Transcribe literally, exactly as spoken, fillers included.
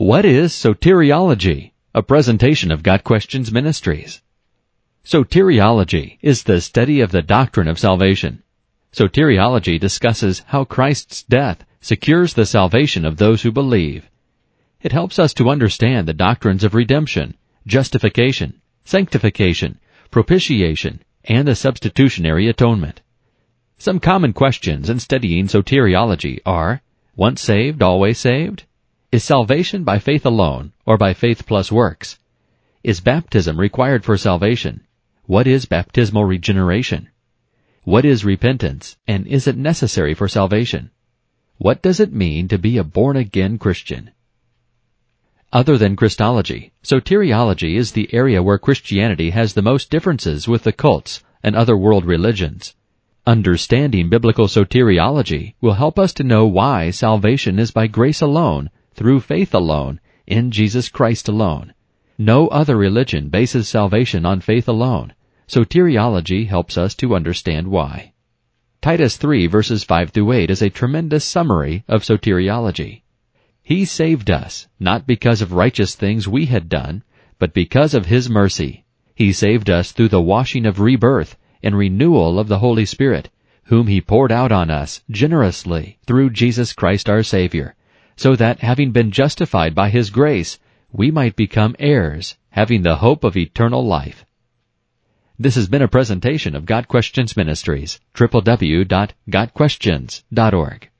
What is soteriology? A presentation of Got Questions Ministries. Soteriology is the study of the doctrine of salvation. Soteriology discusses how Christ's death secures the salvation of those who believe. It helps us to understand the doctrines of redemption, justification, sanctification, propitiation, and the substitutionary atonement. Some common questions in studying soteriology are, once saved, always saved? Is salvation by faith alone, or by faith plus works? Is baptism required for salvation? What is baptismal regeneration? What is repentance, and is it necessary for salvation? What does it mean to be a born-again Christian? Other than Christology, soteriology is the area where Christianity has the most differences with the cults and other world religions. Understanding biblical soteriology will help us to know why salvation is by grace alone, through faith alone, in Jesus Christ alone. No other religion bases salvation on faith alone. Soteriology helps us to understand why. Titus three verses five through eight is a tremendous summary of soteriology. He saved us, not because of righteous things we had done, but because of His mercy. He saved us through the washing of rebirth and renewal of the Holy Spirit, whom He poured out on us generously through Jesus Christ our Savior, so that, having been justified by His grace, we might become heirs, having the hope of eternal life. This has been a presentation of Got Questions Ministries, w w w dot got questions dot org.